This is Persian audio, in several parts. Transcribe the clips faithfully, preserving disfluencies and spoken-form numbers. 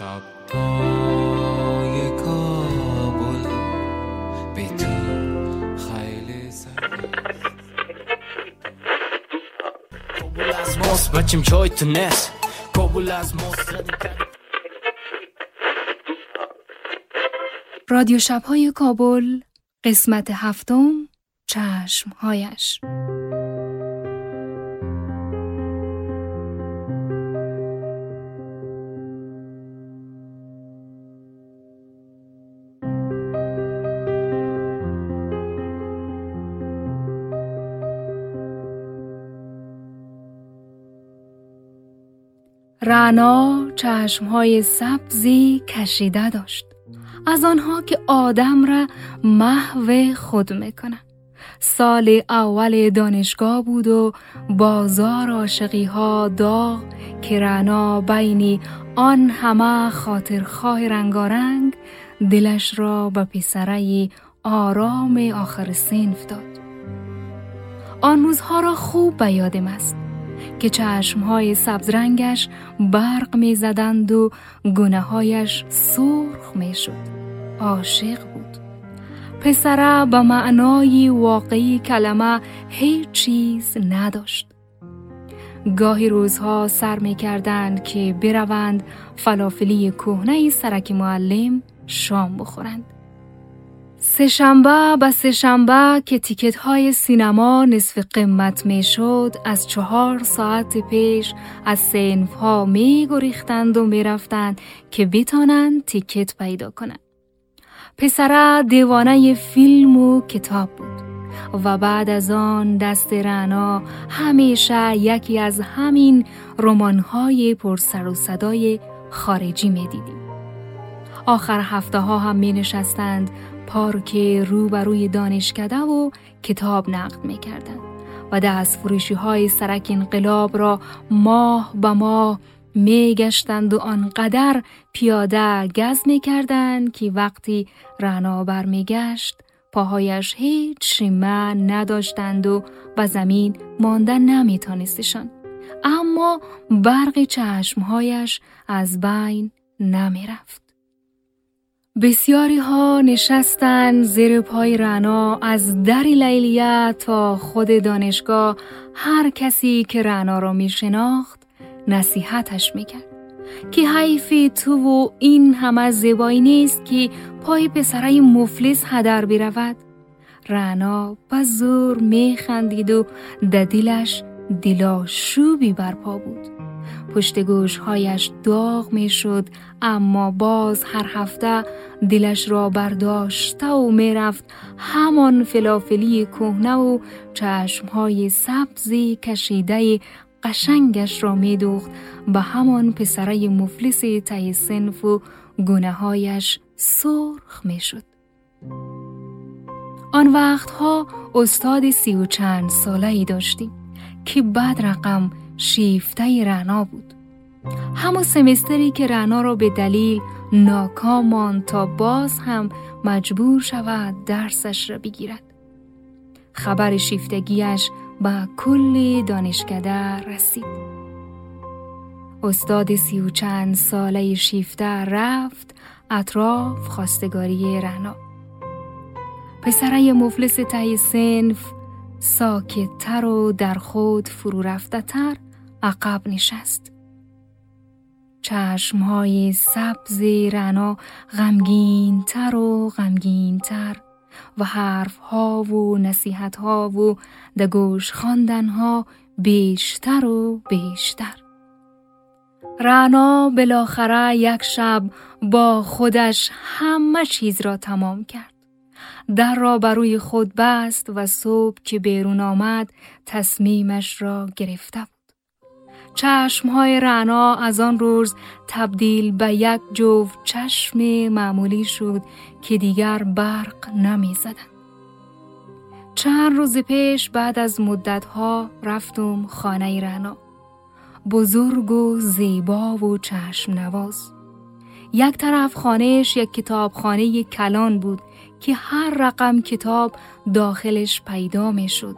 شب های کابل به تو خیلی زرد بچم چای تو نست کابل از ماست رادیو شب‌های کابل قسمت هفتم چشم‌هایش. رعنا چشم‌های سبزی کشیده داشت، از آنها که آدم را محو خود میکنند. سال اول دانشگاه بود و بازار عاشقی ها داغ که رعنا بین آن همه خاطرخواه رنگارنگ دلش را به پسره آرام آخر صنف داد. آن روزها را خوب به یادم است که چشمهای سبز رنگش برق می زدند و گونه‌هایش سرخ می شد. عاشق بود. پسره به معنای واقعی کلمه هیچ چیز نداشت. گاهی روزها سر می کردند که بروند فلافلی کهنه سرک معلم شام بخورند. سه شنبه به سه شنبه که تیکت های سینما نصف قیمت می شد، از چهار ساعت پیش از صنف ها می گریختند و می رفتند که بتانند تیکت پیدا کنند. پسره دیوانه فیلم و کتاب بود و بعد از آن دست رعنا همیشه یکی از همین رمان های پر سر و صدای خارجی می دیدیم. آخر هفته ها هم می نشستند پارک روبروی دانشکده و کتاب نقد می کردند و دست فروشی های سرک انقلاب را ماه به ماه می گشتند و آنقدر پیاده گز می کردند که وقتی رعنا بر می گشت پاهایش هیچ شیمه نداشتند و به زمین ماندن نمی تانستشان، اما برق چشمهایش از بین نمی رفت. بسیاری ها نشستن زیر پای رعنا از در لیلیه تا خود دانشگاه. هر کسی که رعنا را می شناخت نصیحتش می کرد که حیف تو و این همه زیبایی نیست که پای پسرای مفلس هدر برود. رعنا به زور می خندید و در دلش دلا شوبی برپا بود. پشت گوشهایش داغ می شد، اما باز هر هفته دلش را برداشته و می رفت همان فلافلی کهنه و چشمهای سبزی کشیده قشنگش را می دوخت به همان پسره مفلس ته صنف و گونه‌هایش سرخ می شد. آن وقتها استاد سی و چند ساله‌ای داشتیم که بعد رقم شیفته رعنا بود. همون سمستری که رعنا را به دلیل ناکام ماند تا باز هم مجبور شود درسش را بگیرد. خبر شیفتگیش با کل دانشکده رسید. استاد سی و چند ساله شیفته رفت اطراف خواستگاری رعنا. پسره مفلس ته صنف ساکت‌تر و در خود فرو رفته‌تر عقب نشست. چشم‌های سبز رعنا غمگین‌تر و غمگین‌تر و حرف‌ها و نصیحت‌ها و در گوش خواندن‌ها بیشتر و بیشتر. رعنا بالاخره یک شب با خودش همه چیز را تمام کرد. در را بر روی خود بست و صبح که بیرون آمد تصمیمش را گرفته بود. چشم‌های رعنا از آن روز تبدیل به یک جفت چشم معمولی شد که دیگر برق نمی‌زدند. چند روز پیش بعد از مدت‌ها رفتم خانه رعنا. بزرگ و زیبا و چشم نواز. یک طرف خانهش یک کتابخانه کلان بود که هر رقم کتاب داخلش پیدا می شد.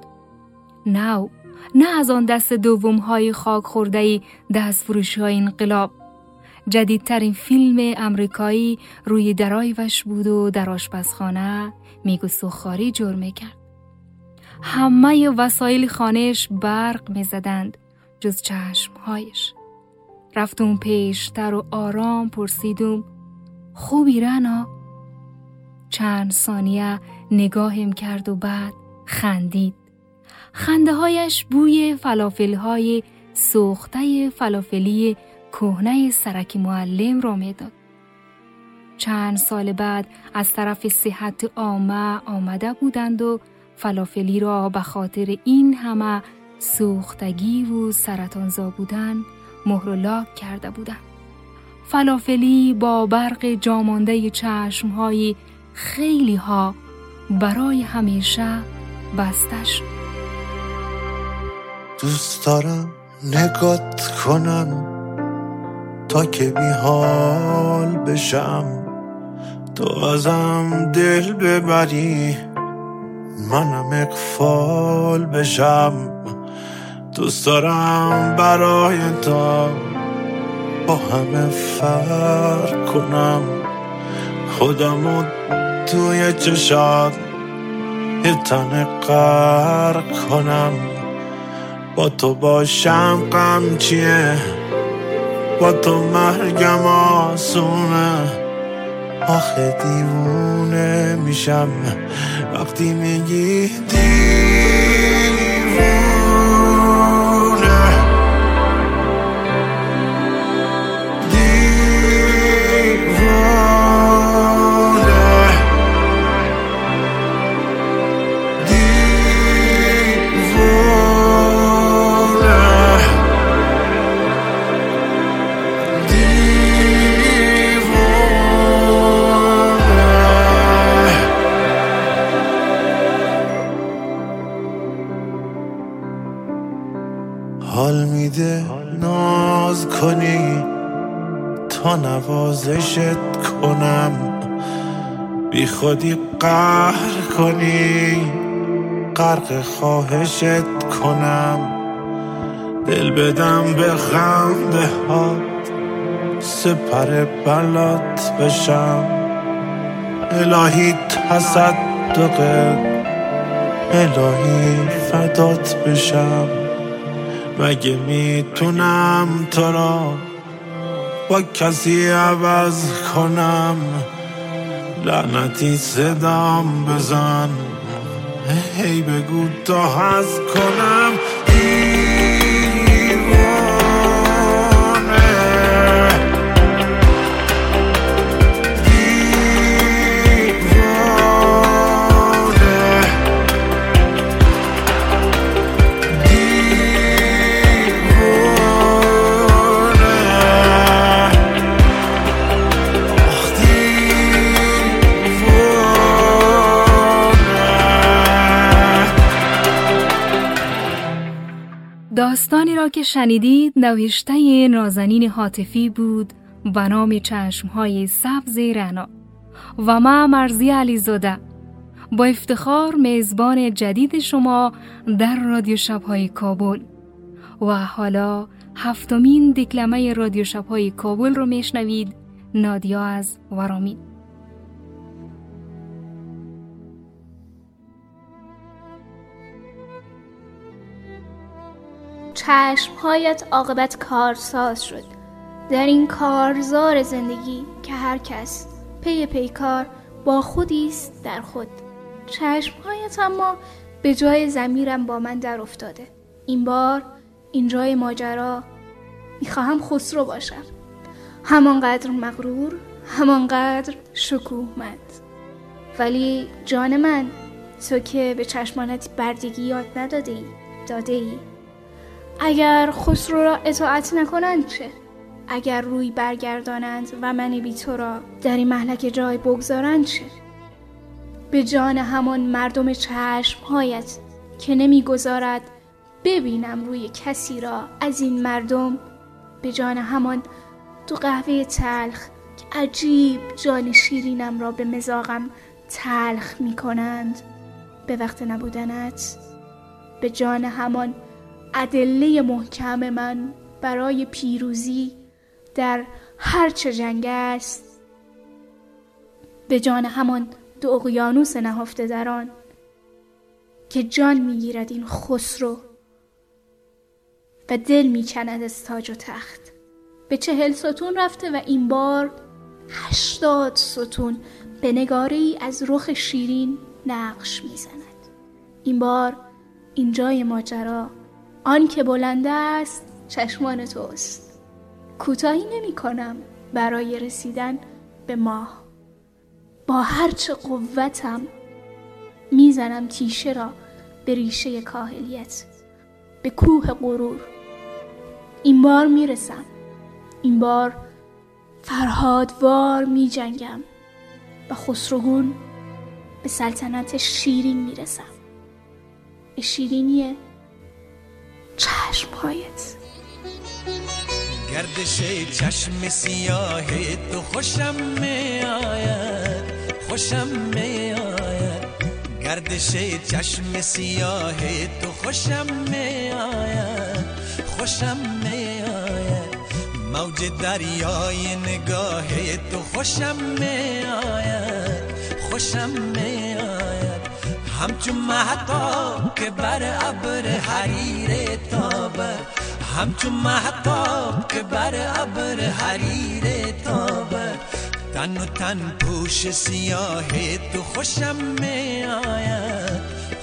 نه نه از آن دست دوم های خاک خوردهی دست فروشی های انقلاب، جدیدترین فیلم امریکایی روی درایوش بود و در آشپزخانه میگو سوخاری جرمه کرد. همه وسایل خانهش برق می زدند جز چشمهایش. رفتم پیشتر و آرام پرسیدم خوبی رنا؟ چند ثانیه نگاهم کرد و بعد خندید. خنده هایش بوی فلافل های سوخته فلافلی کهنه سرک معلم را می داد. چند سال بعد از طرف صحت عامه آمده بودند و فلافلی را به خاطر این همه سوختگی و سرطانزا بودن مهر و لاک کرده بودند. فلافلی با برق جامانده چشمهای خیلی ها برای همیشه بسته شد. دوست دارم نگات کنم تا که بی‌حال بشم، تو ازم دل ببری منم اغفال بشم. دوست دارم برای تا با همه فرق کنم، خودمو توی چشات یه تنه غرق کنم. با تو باشم غم چیه، با تو مرگم آسونه. آخه دیوونه میشم وقتی میگی دیوونه دیوونه دیوونه دیوونه. حال میده ناز کنی تا نوازشت کنم، بی خودی قهر کنی غرق خواهشت کنم. دل بدم به خنده هات سپر بلات بشم. الهی تصدقت الهی فدات بشم. مگه میتونم تو را با کسی عوض کنم؟ لعنتی صدام بزن هی بگو تا حس کنم. داستانی را که شنیدید نوشته نازنین هاتفی بود به نام چشمهای سبز رنا و من مرضی علیزاده با افتخار میزبان جدید شما در رادیو شب‌های کابل. و حالا هفتمین دکلمه رادیو شب‌های کابل رو میشنوید. نادیا از ورامین. چشمهایت عاقبت کارساز شد در این کارزار زندگی که هر کس پی پیکار با خودیست در خود. چشمهایت اما به جای ضمیرم با من در افتاده. این بار اینجای ماجرا میخواهم خسرو باشم، همانقدر مغرور، همانقدر شکوهمند. ولی جان من، تو که به چشمانت بردگی یاد نداده ای داده ای اگر خسرو را اطاعت نکنند چه؟ اگر روی برگردانند و من بی تو را در این مهلک جای بگذارند چه؟ به جان همان مردم چشمهایت که نمیگذارد ببینم روی کسی را از این مردم، به جان همان دو قهوه تلخ که عجیب جان شیرینم را به مزاقم تلخ میکنند به وقت نبودنت، به جان همان ادله محکم من برای پیروزی در هرچه جنگ است، به جان همان دو اقیانوس نهفته در آن که جان میگیرد این خسرو و دل میکند از تاج و تخت. به چهل ستون رفته و این بار هشتاد ستون به نگاری از رخ شیرین نقش میزند. این بار این جای ماجرا، آن که بلنده است چشمان توست. کوتاهی نمی کنم برای رسیدن به ماه. با هرچه قوتم میزنم تیشه را به ریشه کاهلیت، به کوه غرور. این بار میرسم، این بار فرهادوار میجنگم و خسروگون به سلطنت شیرین میرسم. شیرینیه چشمهایت. گردش چشم سیاه تو خوشم می آید، خوشم می آید. گردش چشم سیاه تو خوشم می آید، خوشم می آید. موج دریای نگاه تو خوشم می آید، خوشم می آید. همچون مهتاب که بر ابر حریر تابد، همچون مهتاب که بر ابر حریر تابد. تن و تن پوش سیاه تو خوشم می آید،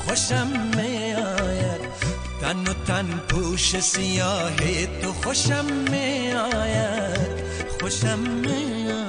خوشم می آید. تن و تن پوش سیاه تو خوشم می آید، خوشم می آید.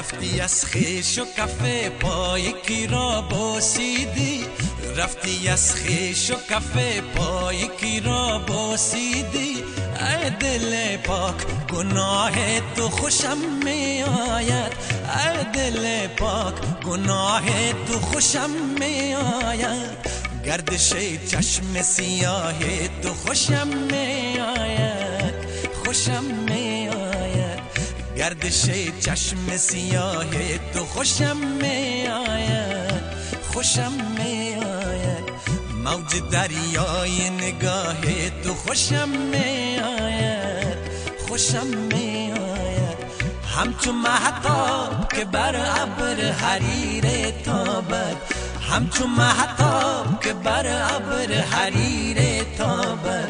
رفتی از خیش و کفه پای کی را بوسیدی، رفتی از خیش و کفه پای کی را بوسیدی. ای دل پاک گناه تو خوشم می آید، ای دل پاک گناه تو خوشم می آید. گردش چشم سیاه تو خوشم می آید، خوشم می. گردش چشم سیاه تو خوشم می آید، خوشم می آید. موج دریای نگاه تو خوشم می آید، خوشم می آید. همچون مهتاب که بر ابر حریر تابد، همچون مهتاب که بر ابر حریر تابد.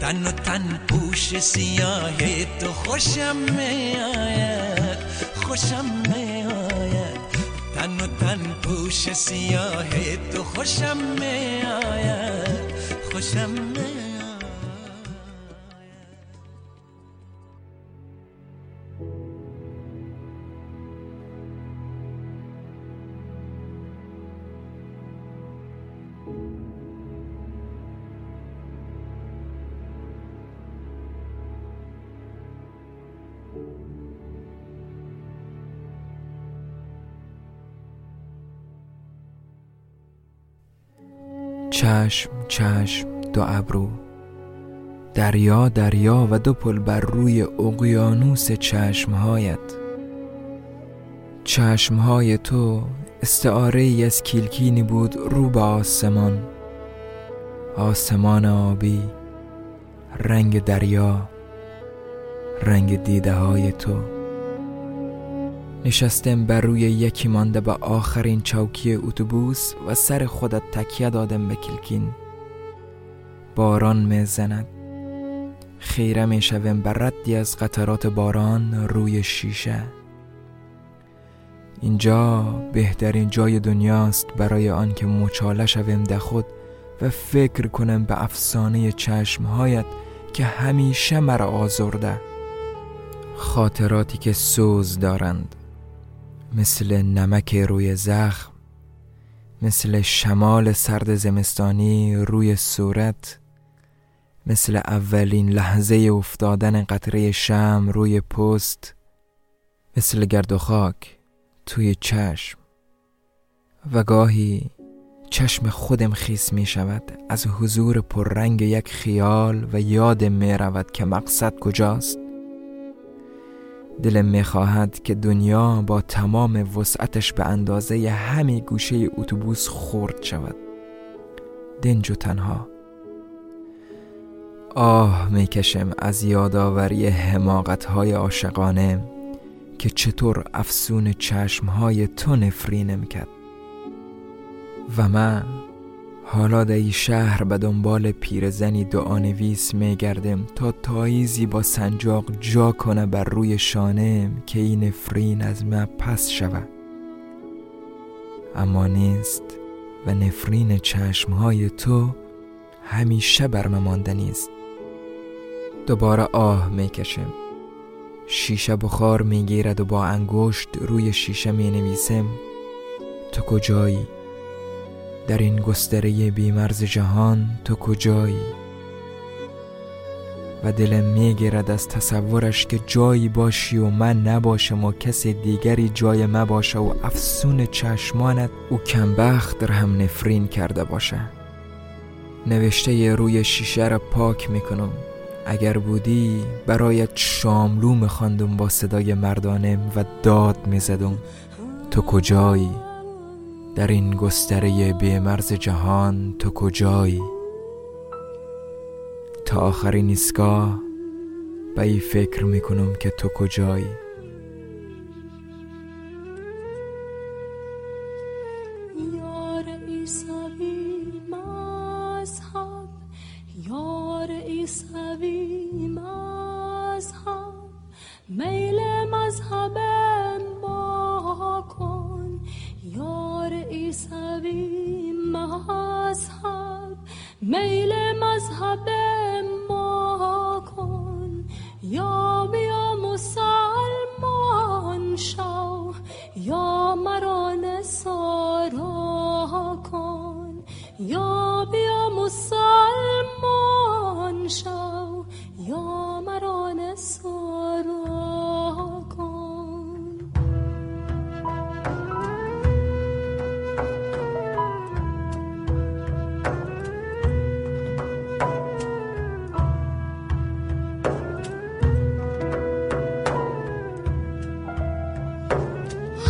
تن و تن پوش سیاه تو خوشم می آید، خوشم می آید. تن و تن پوش سیاه تو خوشم می آید، خوشم می آید. چشم چشم دو ابرو، دریا دریا و دو پل بر روی اقیانوس چشمهایت. چشمهای تو استعاره‌ای از کیلکینی بود رو به آسمان، آسمان آبی، رنگ دریا، رنگ دیده های تو. نشستم بر روی یکی مانده به آخرین چوکی اتوبوس و سر خودت تکیه دادم به کلکین. باران میزند، خیره میشوم بر ردی از قطرات باران روی شیشه. اینجا بهترین جای دنیاست برای آن که مچاله شوم ده خود و فکر کنم به افسانه چشمهایت که همیشه مرا آزرده. خاطراتی که سوز دارند، مثل نمک روی زخم، مثل شمال سرد زمستانی روی صورت، مثل اولین لحظه افتادن قطره شمع روی پوست، مثل گرد و خاک توی چشم، و گاهی چشم خودم خیس می شود از حضور پررنگ یک خیال و یادم می رود که مقصد کجاست. دلم می خواهد که دنیا با تمام وسعتش به اندازه همه گوشه اتوبوس خرد شود، دنج و تنها. آه می کشم از یادآوری حماقت‌های عاشقانه که چطور افسون چشم‌های تو نفرینم کرد. و من حالا در این شهر به دنبال پیرزنی دعانویس میگردم تا تاییزی با سنجاق جا کنه بر روی شانم که این نفرین از من پس شود، اما نیست. و نفرین چشمهای تو همیشه بر من ماندنی است. دوباره آه میکشم، شیشه بخار میگیرد و با انگشت روی شیشه مینویسم: تو کجایی؟ در این گستره بیمرز جهان تو کجایی؟ و دلم میگیرد از تصورش که جایی باشی و من نباشم و کسی دیگری جای من باشه و افسون چشمانت او کمبخت را هم نفرین کرده باشه. نوشته روی شیشه را پاک میکنم: اگر بودی برایت شاملو میخواندم با صدای مردانم و داد میزدم تو کجایی؟ در این گستره بیمرز جهان تو کجایی؟ تا آخرین ایستگاه به این فکر میکنم که تو کجایی. یار عیسوی مذهب، یار عیسوی مذهب، میل مذهبم با کن. یار عیسوی مذهب، میل مذهبم با کن. یا بیا مسلمان شو، یا مرا نصارا کن. یا بیا مسلمان شو، یا مرا نصارا کن.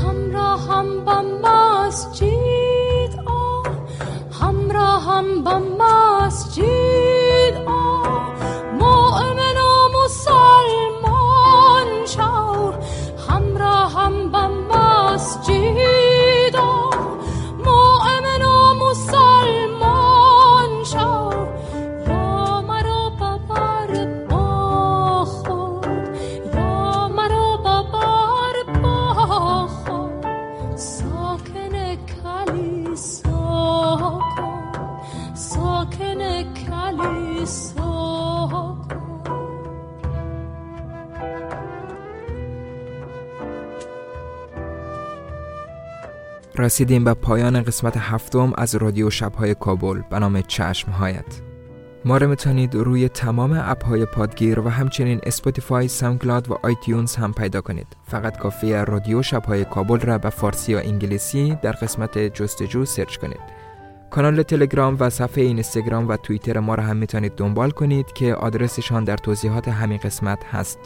همراهم با مسجد آ، همراهم با مسجد آ، مؤمن و مسلمان شو. همراهم با مسجد آ، مؤمن و مسلمان شو. یا مرا ببر با خود، یا مرا ببر با خود، ساکن کلیسا ساکن کلیسا. رسیدیم به پایان قسمت هفتم از رادیو شب‌های کابل به نام چشم‌هایت. ما رو میتونید روی تمام اپ‌های پادگیر و همچنین اسپاتیفای، ساوندکلاود و آیتیونز هم پیدا کنید. فقط کافیه رادیو شب‌های کابل را به فارسی یا انگلیسی در قسمت جستجو سرچ کنید. کانال تلگرام و صفحه اینستاگرام و توییتر ما را هم میتونید دنبال کنید که آدرسشان در توضیحات همین قسمت هست.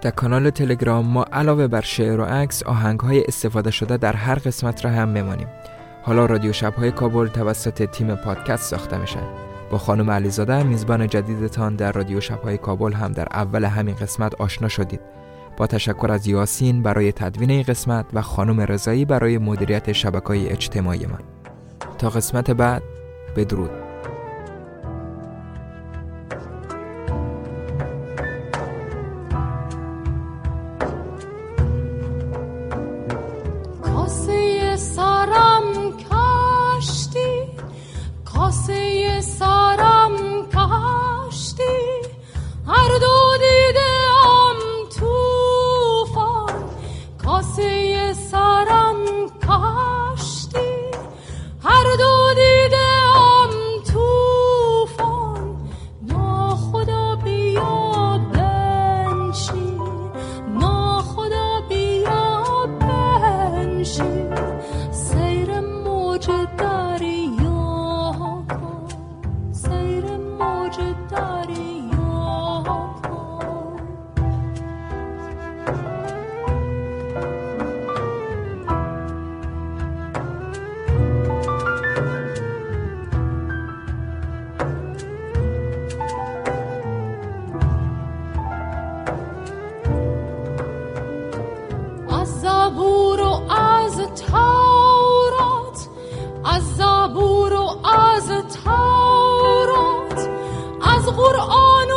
در کانال تلگرام ما علاوه بر شعر و عکس، آهنگ‌های استفاده شده در هر قسمت را هم میمانیم. حالا رادیو شب‌های کابل توسط تیم پادکست ساخته میشه. با خانم علیزاده میزبان جدیدتان در رادیو شب‌های کابل هم در اول همین قسمت آشنا شدید. با تشکر از یاسین برای تدوین این قسمت و خانم رضایی برای مدیریت شبکه‌های اجتماعی ما. تا قسمت بعد، بدرود. هر دو دیدم از قرآن